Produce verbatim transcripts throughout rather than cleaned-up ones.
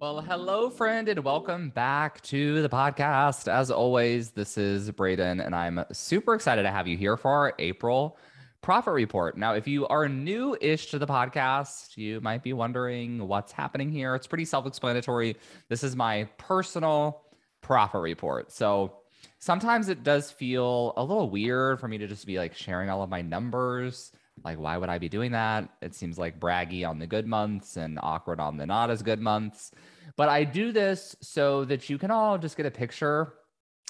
Well, hello, friend, and welcome back to the podcast. As always, this is Brayden, and I'm super excited to have you here for our April Profit Report. Now, if you are new-ish to the podcast, you might be wondering what's happening here. It's pretty self-explanatory. This is my personal Profit Report. So sometimes it does feel a little weird for me to just be like sharing all of my numbers. Like, why would I be doing that? It seems like braggy on the good months and awkward on the not as good months. But I do this so that you can all just get a picture,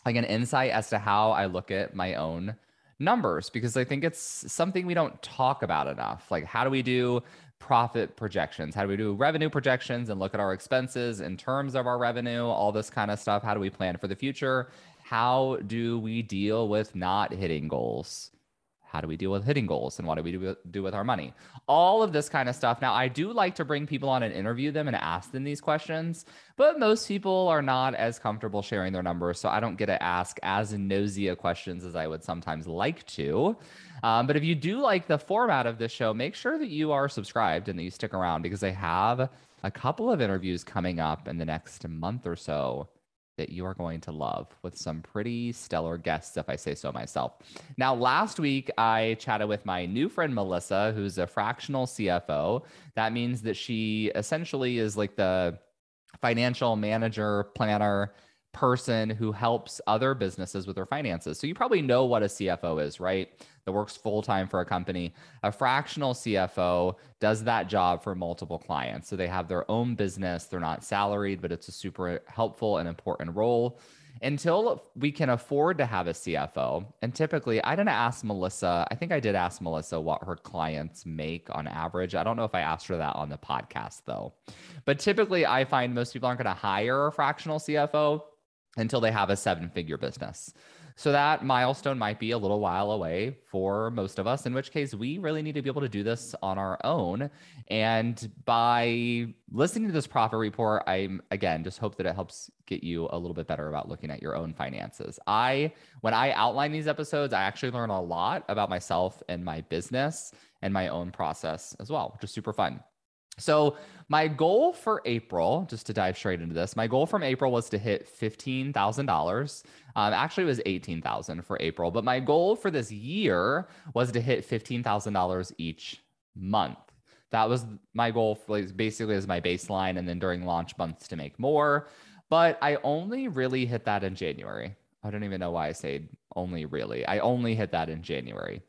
like an insight as to how I look at my own numbers, because I think it's something we don't talk about enough. Like, how do we do profit projections? How do we do revenue projections and look at our expenses in terms of our revenue, all this kind of stuff? How do we plan for the future? How do we deal with not hitting goals? How do we deal with hitting goals? And what do we do with, do with our money? All of this kind of stuff. Now, I do like to bring people on and interview them and ask them these questions, but most people are not as comfortable sharing their numbers. So I don't get to ask as nosy questions as I would sometimes like to. Um, but if you do like the format of this show, make sure that you are subscribed and that you stick around, because I have a couple of interviews coming up in the next month or so that you are going to love, with some pretty stellar guests, if I say so myself. Now, last week, I chatted with my new friend, Melissa, who's a fractional C F O. That means that she essentially is like the financial manager, planner, person who helps other businesses with their finances. So you probably know what a C F O is, right? That works full-time for a company. A fractional C F O does that job for multiple clients. So they have their own business. They're not salaried, but it's a super helpful and important role. Until we can afford to have a C F O, and typically, I didn't ask Melissa, I think I did ask Melissa what her clients make on average. I don't know if I asked her that on the podcast, though. But typically, I find most people aren't going to hire a fractional C F O until they have a seven-figure business. So that milestone might be a little while away for most of us, in which case we really need to be able to do this on our own. And by listening to this profit report, I'm, again, just hope that it helps get you a little bit better about looking at your own finances. I, when I outline these episodes, I actually learn a lot about myself and my business and my own process as well, which is super fun. So my goal for April, just to dive straight into this, my goal from April was to hit fifteen thousand dollars. Um, actually, it was eighteen thousand dollars for April, but my goal for this year was to hit fifteen thousand dollars each month. That was my goal, for, basically, as my baseline, and then during launch months to make more. But I only really hit that in January. I don't even know why I say only really. I only hit that in January.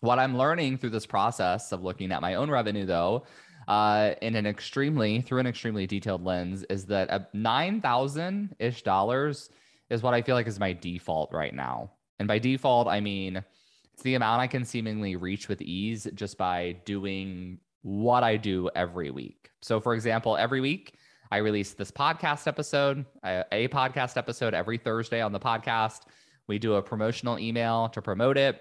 What I'm learning through this process of looking at my own revenue, though, Uh, in an extremely, through an extremely detailed lens, is that uh, nine thousand ish dollars is what I feel like is my default right now. And by default, I mean, it's the amount I can seemingly reach with ease just by doing what I do every week. So for example, every week I release this podcast episode, a, a podcast episode every Thursday on the podcast. We do a promotional email to promote it,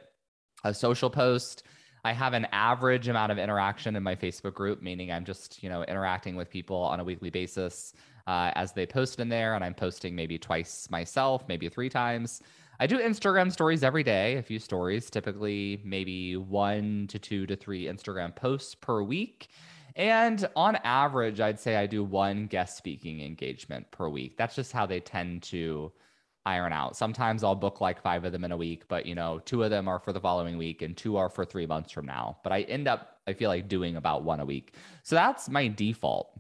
a social post. I have an average amount of interaction in my Facebook group, meaning I'm just, you know, interacting with people on a weekly basis uh, as they post in there, and I'm posting maybe twice myself, maybe three times. I do Instagram stories every day, a few stories, typically maybe one to two to three Instagram posts per week. And on average, I'd say I do one guest speaking engagement per week. That's just how they tend to iron out. Sometimes I'll book like five of them in a week, but you know, two of them are for the following week and two are for three months from now. But I end up, I feel like doing about one a week. So that's my default.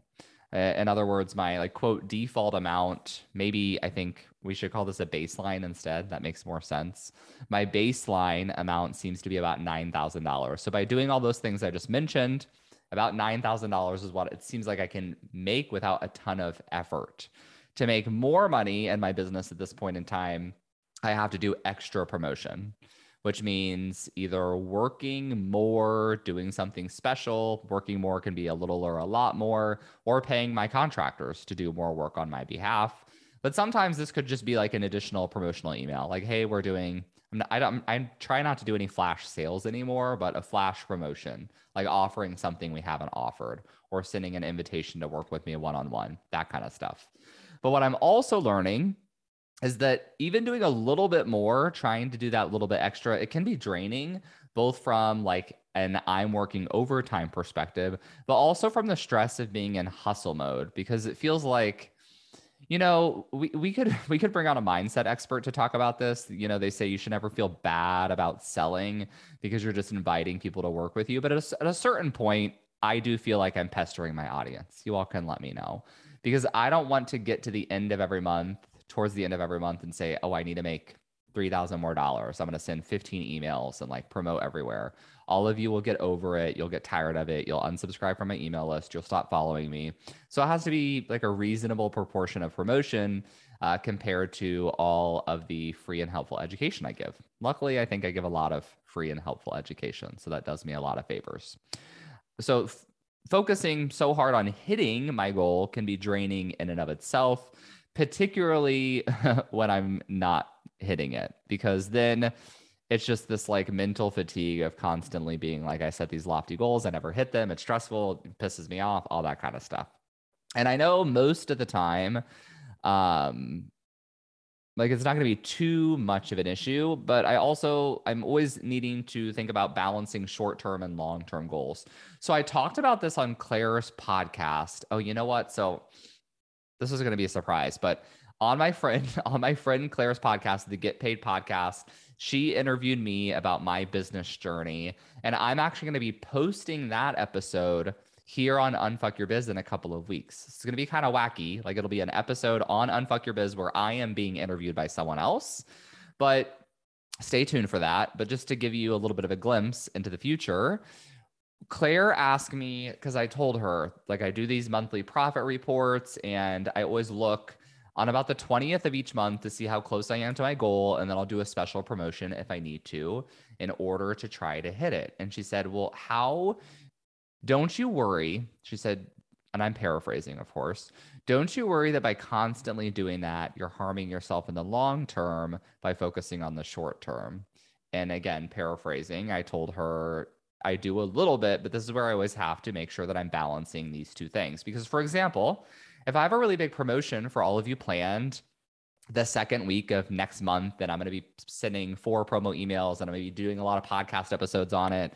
Uh, in other words, my like quote default amount, maybe I think we should call this a baseline instead. That makes more sense. My baseline amount seems to be about nine thousand dollars. So by doing all those things I just mentioned, about nine thousand dollars is what it seems like I can make without a ton of effort. To make more money in my business at this point in time, I have to do extra promotion, which means either working more, doing something special. Working more can be a little or a lot more, or paying my contractors to do more work on my behalf. But sometimes this could just be like an additional promotional email, like, hey, we're doing, I'm not, I don't, I try not to do any flash sales anymore, but a flash promotion, like offering something we haven't offered, or sending an invitation to work with me one-on-one, that kind of stuff. But what I'm also learning is that even doing a little bit more, trying to do that little bit extra, it can be draining, both from like an I'm working overtime perspective, but also from the stress of being in hustle mode, because it feels like, you know, we, we could we could bring on a mindset expert to talk about this. You know, they say you should never feel bad about selling because you're just inviting people to work with you. But at a, at a certain point, I do feel like I'm pestering my audience. You all can let me know, because I don't want to get to the end of every month, towards the end of every month, and say, oh, I need to make three thousand dollars more dollars. I'm going to send fifteen emails and like promote everywhere. All of you will get over it. You'll get tired of it. You'll unsubscribe from my email list. You'll stop following me. So it has to be like a reasonable proportion of promotion uh, compared to all of the free and helpful education I give. Luckily, I think I give a lot of free and helpful education, so that does me a lot of favors. So f- focusing so hard on hitting my goal can be draining in and of itself, particularly when I'm not hitting it, because then it's just this like mental fatigue of constantly being like, I set these lofty goals, I never hit them, it's stressful, it pisses me off, all that kind of stuff. And I know most of the time, um, like it's not going to be too much of an issue, but I also, I'm always needing to think about balancing short-term and long-term goals. So I talked about this on Claire's podcast. Oh, you know what? So this is going to be a surprise, but on my friend, on my friend Claire's podcast, the Get Paid Podcast, she interviewed me about my business journey, and I'm actually going to be posting that episode here on Unfuck Your Biz in a couple of weeks. It's going to be kind of wacky. Like it'll be an episode on Unfuck Your Biz where I am being interviewed by someone else, but stay tuned for that. But just to give you a little bit of a glimpse into the future, Claire asked me, because I told her, like, I do these monthly profit reports and I always look on about the twentieth of each month to see how close I am to my goal. And then I'll do a special promotion if I need to in order to try to hit it. And she said, well, how don't you worry? She said, and I'm paraphrasing, of course, don't you worry that by constantly doing that, you're harming yourself in the long term by focusing on the short term. And again, paraphrasing, I told her, I do a little bit, but this is where I always have to make sure that I'm balancing these two things. Because for example, if I have a really big promotion for all of you planned the second week of next month, and I'm going to be sending four promo emails and I'm going to be doing a lot of podcast episodes on it,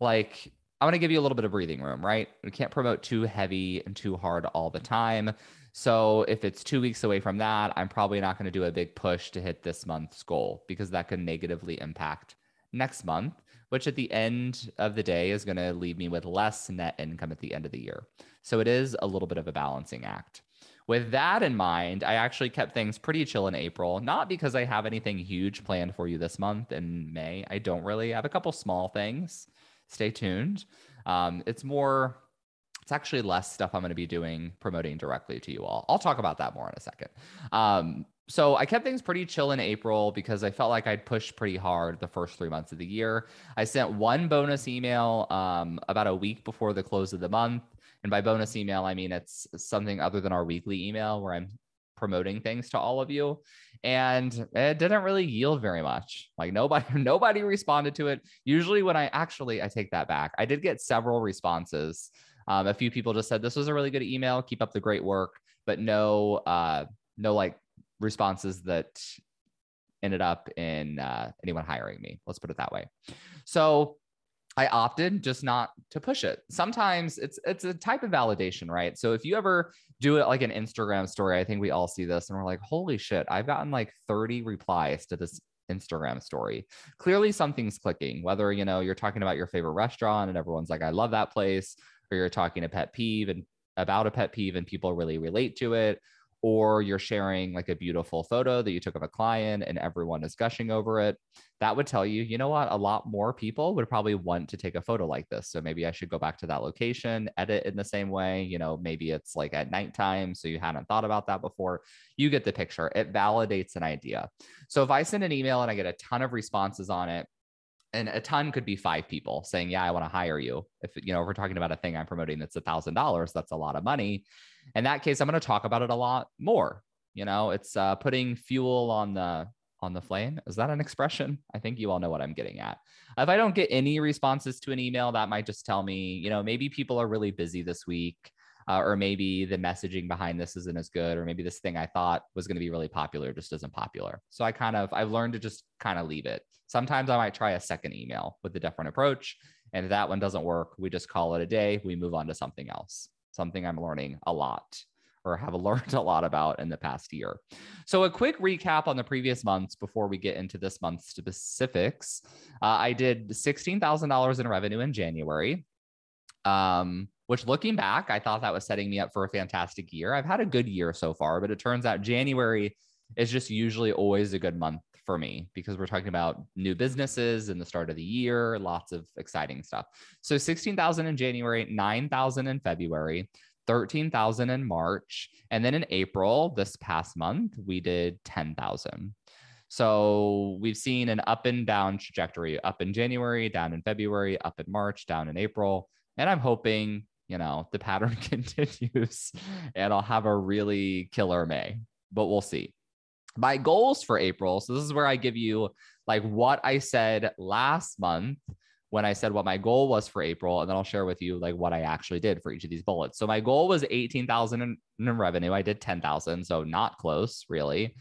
like I'm going to give you a little bit of breathing room, right? We can't promote too heavy and too hard all the time. So if it's two weeks away from that, I'm probably not going to do a big push to hit this month's goal, because that could negatively impact next month, which at the end of the day is going to leave me with less net income at the end of the year. So it is a little bit of a balancing act. With that in mind, I actually kept things pretty chill in April, not because I have anything huge planned for you this month. In May, I don't really. I have a couple small things. Stay tuned. Um, it's more, it's actually less stuff I'm going to be doing promoting directly to you all. I'll talk about that more in a second. Um, So I kept things pretty chill in April because I felt like I'd pushed pretty hard the first three months of the year. I sent one bonus email um, about a week before the close of the month. And by bonus email, I mean it's something other than our weekly email where I'm promoting things to all of you. And it didn't really yield very much. Like nobody, nobody responded to it. Usually when I actually, I take that back. I did get several responses. Um, a few people just said, this was a really good email. Keep up the great work. But no, uh, no like, responses that ended up in uh, anyone hiring me. Let's put it that way. So I opted just not to push it. Sometimes it's it's a type of validation, right? So if you ever do it like an Instagram story, I think we all see this and we're like, holy shit, I've gotten like thirty replies to this Instagram story. Clearly something's clicking, whether, you know, you're talking about your favorite restaurant and everyone's like, I love that place, or you're talking a pet peeve and about a pet peeve and people really relate to it, or you're sharing like a beautiful photo that you took of a client and everyone is gushing over it. That would tell you, you know what, a lot more people would probably want to take a photo like this. So maybe I should go back to that location, edit in the same way, you know, maybe it's like at nighttime, so you hadn't thought about that before. You get the picture. It validates an idea. So if I send an email and I get a ton of responses on it, and a ton could be five people saying, yeah, I want to hire you. If, you know, if we're talking about a thing I'm promoting that's a thousand dollars, that's a lot of money. In that case, I'm going to talk about it a lot more. You know, it's uh, putting fuel on the, on the flame. Is that an expression? I think you all know what I'm getting at. If I don't get any responses to an email, that might just tell me, you know, maybe people are really busy this week, uh, or maybe the messaging behind this isn't as good, or maybe this thing I thought was going to be really popular just isn't popular. So I kind of, I've learned to just kind of leave it. Sometimes I might try a second email with a different approach. And if that one doesn't work, we just call it a day. We move on to something else, something I'm learning a lot, or have learned a lot about in the past year. So a quick recap on the previous months before we get into this month's specifics. Uh, I did sixteen thousand dollars in revenue in January, um, which looking back, I thought that was setting me up for a fantastic year. I've had a good year so far, but it turns out January is just usually always a good month for me because we're talking about new businesses and the start of the year, lots of exciting stuff. So sixteen thousand in January, nine thousand in February, thirteen thousand in March. And then in April, this past month, we did ten thousand. So we've seen an up and down trajectory, up in January, down in February, up in March, down in April. And I'm hoping, you know, the pattern continues and I'll have a really killer May, but we'll see. My goals for April. So this is where I give you like what I said last month when I said what my goal was for April, and then I'll share with you like what I actually did for each of these bullets. So my goal was eighteen thousand in revenue. I did ten thousand, so not close really.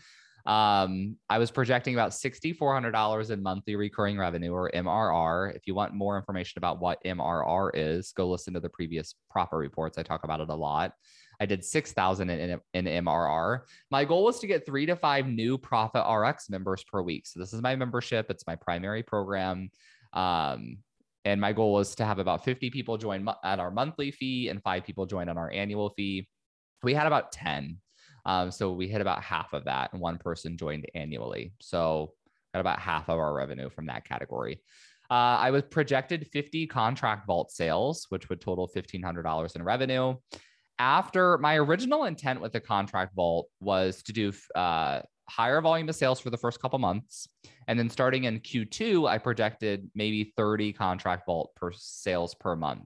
Um, I was projecting about six thousand four hundred dollars in monthly recurring revenue, or M R R. If you want more information about what M R R is, go listen to the previous proper reports. I talk about it a lot. I did six thousand in, in M R R. My goal was to get three to five new Profit R X members per week. So this is my membership. It's my primary program. Um, and my goal was to have about fifty people join mo- at our monthly fee and five people join on our annual fee. We had about ten. Um, so we hit about half of that and one person joined annually. So got about half of our revenue from that category. Uh, I was projected fifty Contract Vault sales, which would total fifteen hundred dollars in revenue. After my original intent with the Contract Vault was to do, uh, higher volume of sales for the first couple months. And then starting in Q two, I projected maybe thirty Contract Vault per sales per month.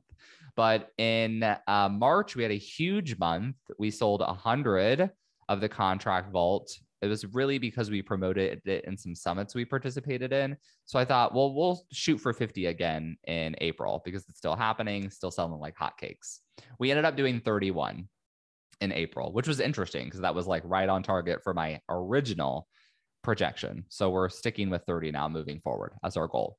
But in uh, March, we had a huge month. We sold one hundred of the Contract Vault. It was really because we promoted it in some summits we participated in. So I thought, well, we'll shoot for fifty again in April because it's still happening, still selling like hotcakes. We ended up doing thirty-one. In April, which was interesting because that was like right on target for my original projection. So we're sticking with thirty now moving forward as our goal.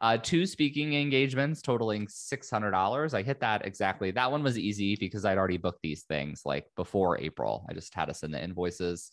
Uh, two speaking engagements totaling six hundred dollars. I hit that exactly. That one was easy because I'd already booked these things like before April. I just had to send the invoices.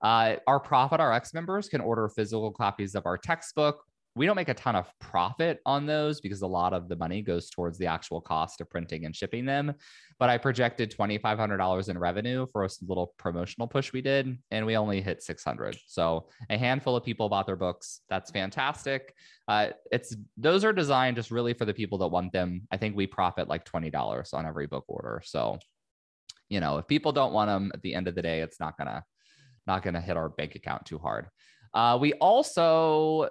Uh, our Profit R X members can order physical copies of our textbook. We don't make a ton of profit on those because a lot of the money goes towards the actual cost of printing and shipping them. But I projected twenty-five hundred dollars in revenue for a little promotional push we did, and we only hit six hundred. So a handful of people bought their books. That's fantastic. Uh, it's those are designed just really for the people that want them. I think we profit like twenty dollars on every book order. So, you know, if people don't want them at the end of the day, it's not gonna not gonna hit our bank account too hard. Uh, we also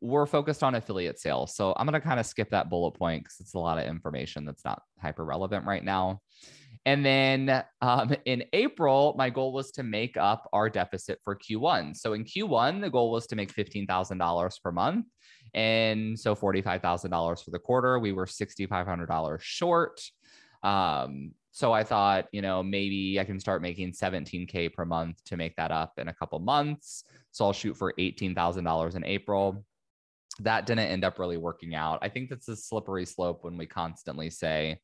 we're focused on affiliate sales. So I'm going to kind of skip that bullet point because it's a lot of information that's not hyper relevant right now. And then um, in April, my goal was to make up our deficit for Q one. So in Q one, the goal was to make fifteen thousand dollars per month. And so forty-five thousand dollars for the quarter, we were six thousand five hundred dollars short. Um, so I thought, you know, maybe I can start making seventeen thousand per month to make that up in a couple months. So I'll shoot for eighteen thousand dollars in April. That didn't end up really working out. I think that's a slippery slope when we constantly say,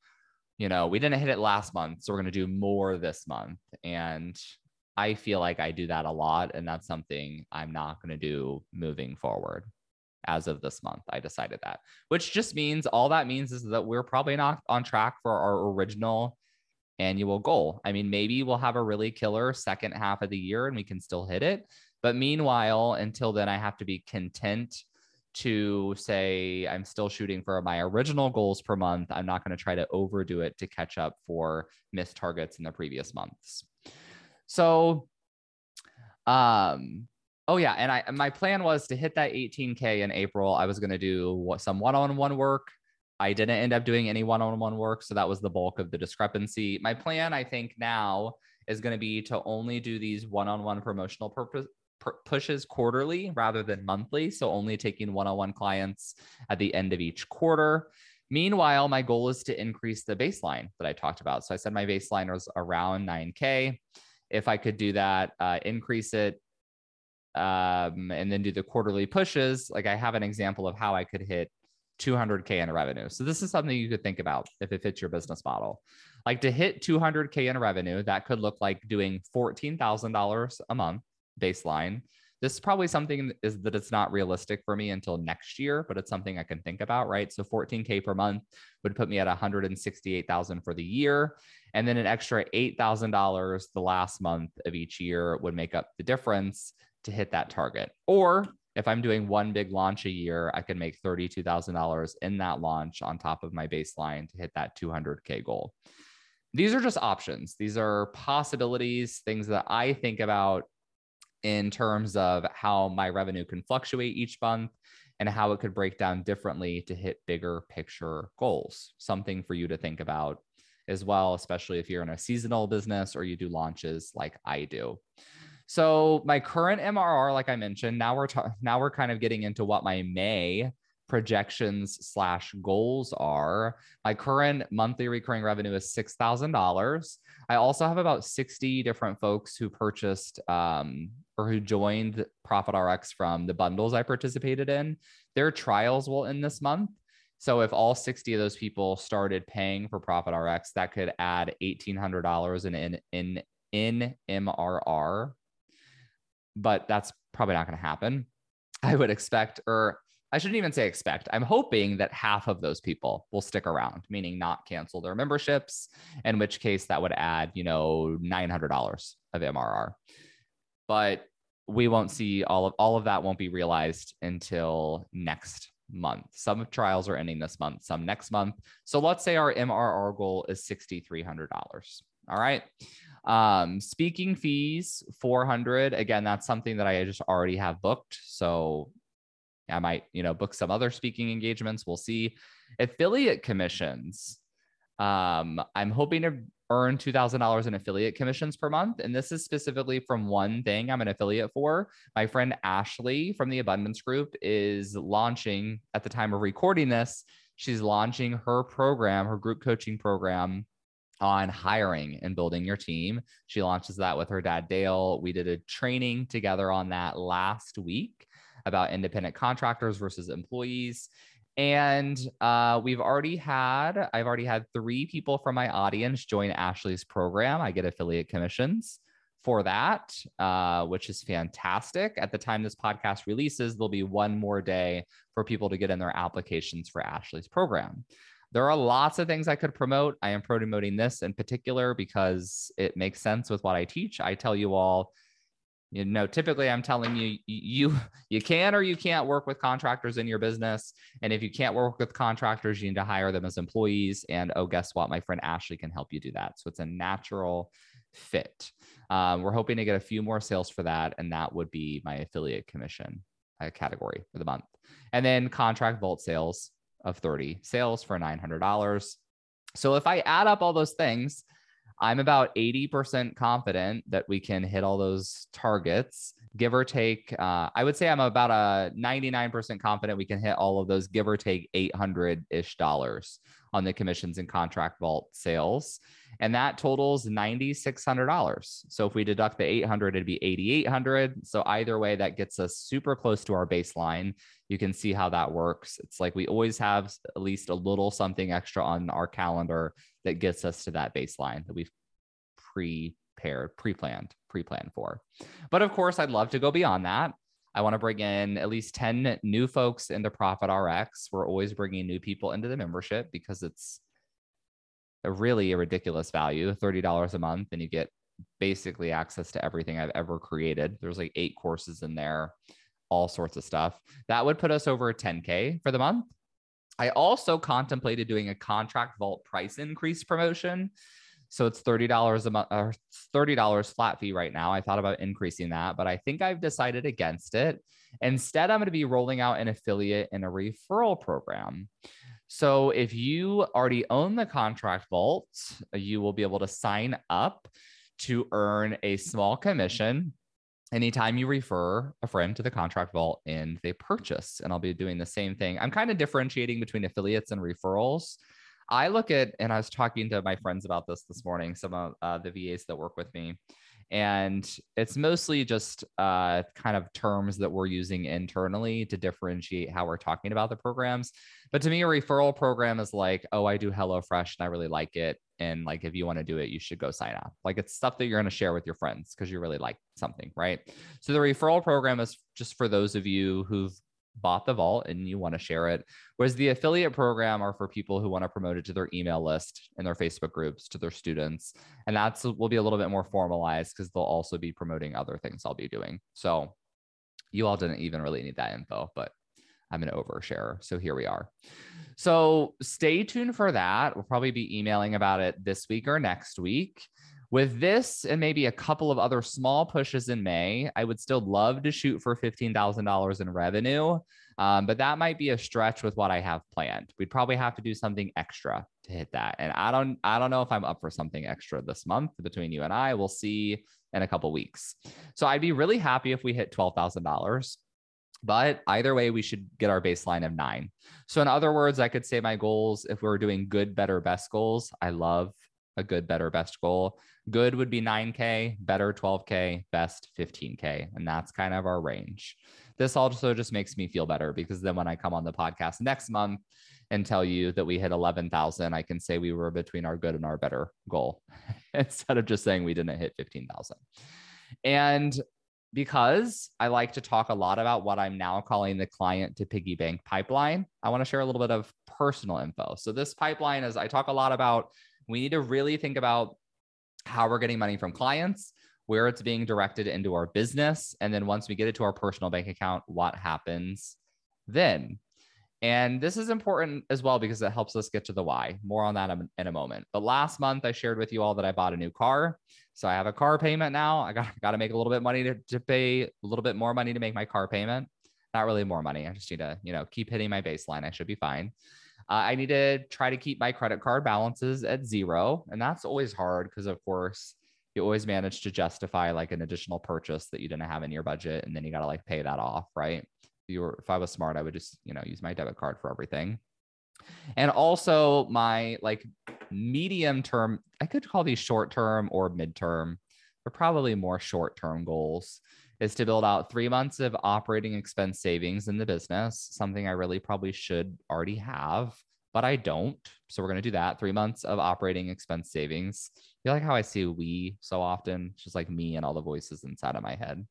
you know, we didn't hit it last month, so we're going to do more this month. And I feel like I do that a lot, and that's something I'm not going to do moving forward. As of this month, I decided that, which just means all that means is that we're probably not on track for our original annual goal. I mean, maybe we'll have a really killer second half of the year and we can still hit it. But meanwhile, until then, I have to be content to say I'm still shooting for my original goals per month. I'm not going to try to overdo it to catch up for missed targets in the previous months. So, um, Oh yeah. And I, my plan was to hit that eighteen K in April. I was going to do some one-on-one work. I didn't end up doing any one-on-one work. So that was the bulk of the discrepancy. My plan, I think now, is going to be to only do these one-on-one promotional purpose pushes quarterly rather than monthly. So only taking one-on-one clients at the end of each quarter. Meanwhile, my goal is to increase the baseline that I talked about. So I said my baseline was around nine K. If I could do that, uh, increase it, um, and then do the quarterly pushes, like I have an example of how I could hit two hundred K in revenue. So this is something you could think about if it fits your business model. Like to hit two hundred K in revenue, that could look like doing fourteen thousand dollars a month baseline. This is probably something is that it's not realistic for me until next year, but it's something I can think about, right? So fourteen K per month would put me at one hundred sixty-eight thousand for the year. And then an extra eight thousand dollars the last month of each year would make up the difference to hit that target. Or if I'm doing one big launch a year, I can make thirty-two thousand dollars in that launch on top of my baseline to hit that two hundred K goal. These are just options. These are possibilities, things that I think about in terms of how my revenue can fluctuate each month and how it could break down differently to hit bigger picture goals. Something for you to think about as well, especially if you're in a seasonal business or you do launches like I do. So my current M R R, like I mentioned, now we're ta- now we're kind of getting into what my May projections slash goals are. My current monthly recurring revenue is six thousand dollars. I also have about sixty different folks who purchased um, or who joined Profit R X from the bundles I participated in. Their trials will end this month. So if all sixty of those people started paying for Profit R X, that could add eighteen hundred dollars in, in, in, in M R R. But that's probably not going to happen. I would expect, or I shouldn't even say expect. I'm hoping that half of those people will stick around, meaning not cancel their memberships, in which case that would add, you know, nine hundred dollars of M R R. But we won't see all of all of that won't be realized until next month. Some trials are ending this month, some next month. So let's say our M R R goal is six thousand three hundred dollars. All right. Um, speaking fees, four hundred. Again, that's something that I just already have booked. So I might, you know, book some other speaking engagements. We'll see. Affiliate commissions. Um, I'm hoping to earn two thousand dollars in affiliate commissions per month. And this is specifically from one thing I'm an affiliate for. My friend Ashley from the Abundance Group is launching, at the time of recording this, she's launching her program, her group coaching program, on hiring and building your team. She launches that with her dad, Dale. We did a training together on that last week about independent contractors versus employees. And uh, we've already had, I've already had three people from my audience join Ashley's program. I get affiliate commissions for that, uh, which is fantastic. At the time this podcast releases, there'll be one more day for people to get in their applications for Ashley's program. There are lots of things I could promote. I am promoting this in particular because it makes sense with what I teach. I tell you all, you know, typically I'm telling you, you, you can or you can't work with contractors in your business. And if you can't work with contractors, you need to hire them as employees. And oh, guess what? My friend Ashley can help you do that. So it's a natural fit. Um, we're hoping to get a few more sales for that. And that would be my affiliate commission uh, category for the month. And then Contract Vault sales of thirty sales for nine hundred dollars. So if I add up all those things, I'm about eighty percent confident that we can hit all those targets, give or take. Uh, I would say I'm about a ninety-nine percent confident we can hit all of those, give or take eight hundred-ish dollars on the commissions and Contract Vault sales. And that totals nine thousand six hundred dollars. So if we deduct the eight hundred, it'd be eight thousand eight hundred. So either way, that gets us super close to our baseline. You can see how that works. It's like we always have at least a little something extra on our calendar that gets us to that baseline that we've prepared, pre-planned, pre-planned for. But of course, I'd love to go beyond that. I want to bring in at least ten new folks into Profit R X. We're always bringing new people into the membership because it's a really a ridiculous value, thirty dollars a month, and you get basically access to everything I've ever created. There's like eight courses in there, all sorts of stuff. That would put us over ten K for the month. I also contemplated doing a Contract Vault price increase promotion. So it's thirty dollars a month, or thirty dollars flat fee right now. I thought about increasing that, but I think I've decided against it. Instead, I'm going to be rolling out an affiliate and a referral program. So if you already own the Contract Vault, you will be able to sign up to earn a small commission anytime you refer a friend to the Contract Vault and they purchase. And I'll be doing the same thing. I'm kind of differentiating between affiliates and referrals. I look at, and I was talking to my friends about this this morning, some of uh, the V As that work with me, and it's mostly just uh, kind of terms that we're using internally to differentiate how we're talking about the programs. But to me, a referral program is like, oh, I do HelloFresh and I really like it. And like, if you want to do it, you should go sign up. Like, it's stuff that you're going to share with your friends because you really like something, right? So the referral program is just for those of you who've bought the vault and you want to share it. Whereas the affiliate program are for people who want to promote it to their email list and their Facebook groups, to their students. And that's will be a little bit more formalized because they'll also be promoting other things I'll be doing. So you all didn't even really need that info, but I'm an oversharer. So here we are. So stay tuned for that. We'll probably be emailing about it this week or next week. With this and maybe a couple of other small pushes in May, I would still love to shoot for fifteen thousand dollars in revenue, um, but that might be a stretch with what I have planned. We'd probably have to do something extra to hit that. And I don't, I don't know if I'm up for something extra this month between you and I. We'll see in a couple of weeks. So I'd be really happy if we hit twelve thousand dollars. But either way, we should get our baseline of nine. So in other words, I could say my goals, if we were doing good, better, best goals, I love a good, better, best goal. Good would be nine K, better twelve K, best fifteen K. And that's kind of our range. This also just makes me feel better because then when I come on the podcast next month and tell you that we hit eleven thousand, I can say we were between our good and our better goal instead of just saying we didn't hit fifteen thousand. And because I like to talk a lot about what I'm now calling the client to piggy bank pipeline, I want to share a little bit of personal info. So this pipeline is, I talk a lot about, we need to really think about how we're getting money from clients, where it's being directed into our business. And then once we get it to our personal bank account, what happens then? And this is important as well because it helps us get to the why. More on that in a moment. But last month, I shared with you all that I bought a new car. So I have a car payment now. I got, got to make a little bit money to, to pay a little bit more money to make my car payment. Not really more money. I just need to, you know, keep hitting my baseline. I should be fine. Uh, I need to try to keep my credit card balances at zero. And that's always hard because, of course, you always manage to justify like an additional purchase that you didn't have in your budget. And then you got to like pay that off, right? If you were, if I was smart, I would just, you know, use my debit card for everything. And also my like medium term, I could call these short term or midterm, but probably more short term goals is to build out three months of operating expense savings in the business, something I really probably should already have, but I don't. So we're going to do that. Three months of operating expense savings. You like how I say we so often? It's just like me and all the voices inside of my head.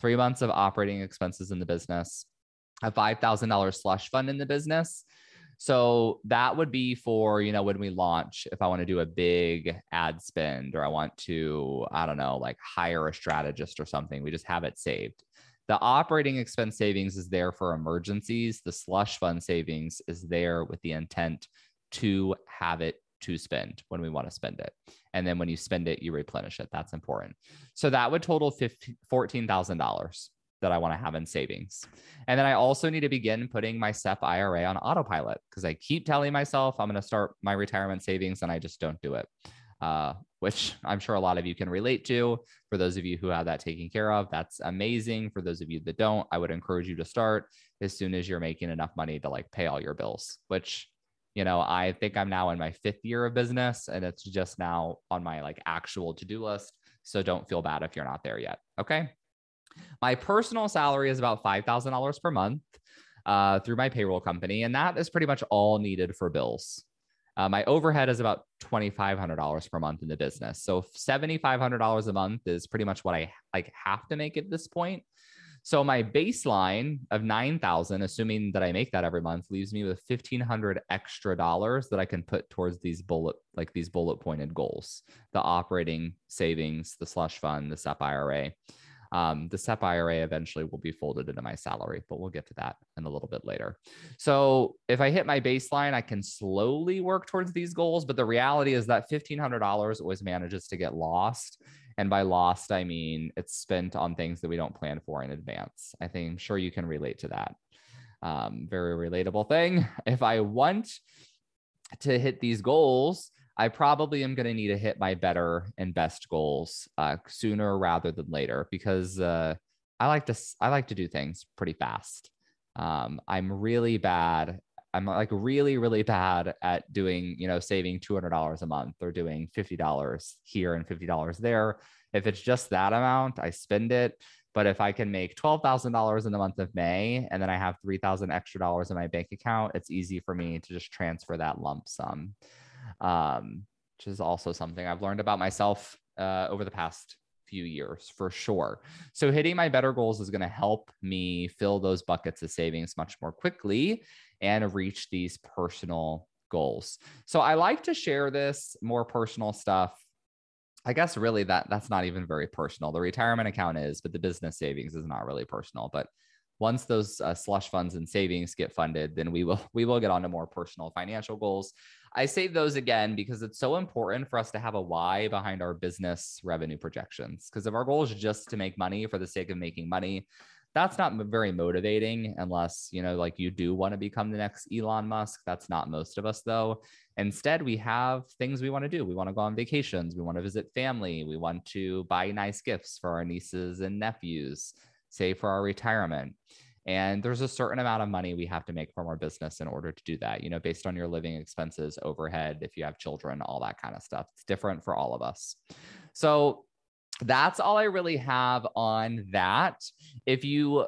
Three months of operating expenses in the business, a five thousand dollars slush fund in the business. So that would be for, you know, when we launch, if I want to do a big ad spend or I want to, I don't know, like hire a strategist or something, we just have it saved. The operating expense savings is there for emergencies. The slush fund savings is there with the intent to have it to spend when we want to spend it. And then when you spend it, you replenish it. That's important. So that would total fourteen thousand dollars. That I want to have in savings. And then I also need to begin putting my S E P I R A on autopilot because I keep telling myself I'm going to start my retirement savings and I just don't do it, uh, which I'm sure a lot of you can relate to. For those of you who have that taken care of, that's amazing. For those of you that don't, I would encourage you to start as soon as you're making enough money to like pay all your bills, which, you know, I think I'm now in my fifth year of business and it's just now on my like actual to-do list. So don't feel bad if you're not there yet. Okay. My personal salary is about five thousand dollars per month uh, through my payroll company, and that is pretty much all needed for bills. Uh, my overhead is about twenty-five hundred dollars per month in the business. So seventy-five hundred dollars a month is pretty much what I like have to make at this point. So my baseline of nine thousand, assuming that I make that every month, leaves me with fifteen hundred extra dollars that I can put towards these bullet, like these bullet pointed goals, the operating savings, the slush fund, the S E P I R A. Um, the S E P I R A eventually will be folded into my salary, but we'll get to that in a little bit later. So if I hit my baseline, I can slowly work towards these goals. But the reality is that fifteen hundred dollars always manages to get lost. And by lost, I mean it's spent on things that we don't plan for in advance. I think I'm sure you can relate to that. Um, very relatable thing. If I want to hit these goals, I probably am going to need to hit my better and best goals uh, sooner rather than later, because uh, I like to I like to do things pretty fast. Um, I'm really bad. I'm like really, really bad at doing, you know, saving two hundred dollars a month or doing fifty dollars here and fifty dollars there. If it's just that amount, I spend it. But if I can make twelve thousand dollars in the month of May, and then I have three thousand dollars extra dollars in my bank account, it's easy for me to just transfer that lump sum. Um, which is also something I've learned about myself uh, over the past few years, for sure. So hitting my better goals is going to help me fill those buckets of savings much more quickly and reach these personal goals. So I like to share this more personal stuff. I guess really that that's not even very personal. The retirement account is, but the business savings is not really personal. But once those uh, slush funds and savings get funded, then we will we will get on to more personal financial goals. I save those again because it's so important for us to have a why behind our business revenue projections. Because if our goal is just to make money for the sake of making money, that's not very motivating unless, you know, like you do want to become the next Elon Musk. That's not most of us, though. Instead, we have things we want to do. We want to go on vacations. We want to visit family. We want to buy nice gifts for our nieces and nephews, save for our retirement. And there's a certain amount of money we have to make from our business in order to do that, you know, based on your living expenses, overhead, if you have children, all that kind of stuff. It's different for all of us. So that's all I really have on that. If you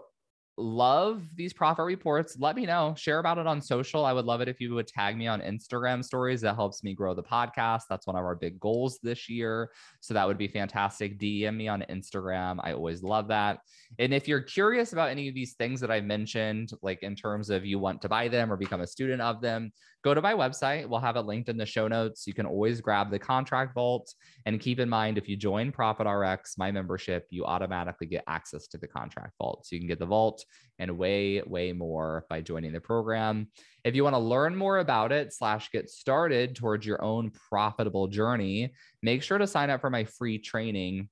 love these profit reports, let me know, share about it on social. I would love it if you would tag me on Instagram stories. That helps me grow the podcast. That's one of our big goals this year. So that would be fantastic. D M me on Instagram. I always love that. And if you're curious about any of these things that I mentioned, like in terms of you want to buy them or become a student of them, go to my website. We'll have it linked in the show notes. You can always grab the Contract Vault, and keep in mind, if you join Profit R X, my membership, you automatically get access to the Contract Vault. So you can get the vault and way, way more by joining the program. If you want to learn more about it slash get started towards your own profitable journey, make sure to sign up for my free training,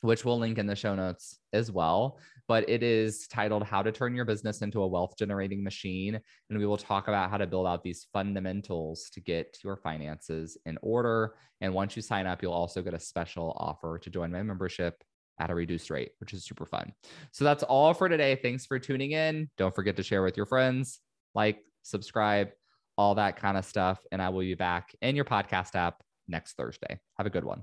which we'll link in the show notes as well. But it is titled How to Turn Your Business into a Wealth Generating Machine. And we will talk about how to build out these fundamentals to get your finances in order. And once you sign up, you'll also get a special offer to join my membership at a reduced rate, which is super fun. So that's all for today. Thanks for tuning in. Don't forget to share with your friends, like, subscribe, all that kind of stuff. And I will be back in your podcast app next Thursday. Have a good one.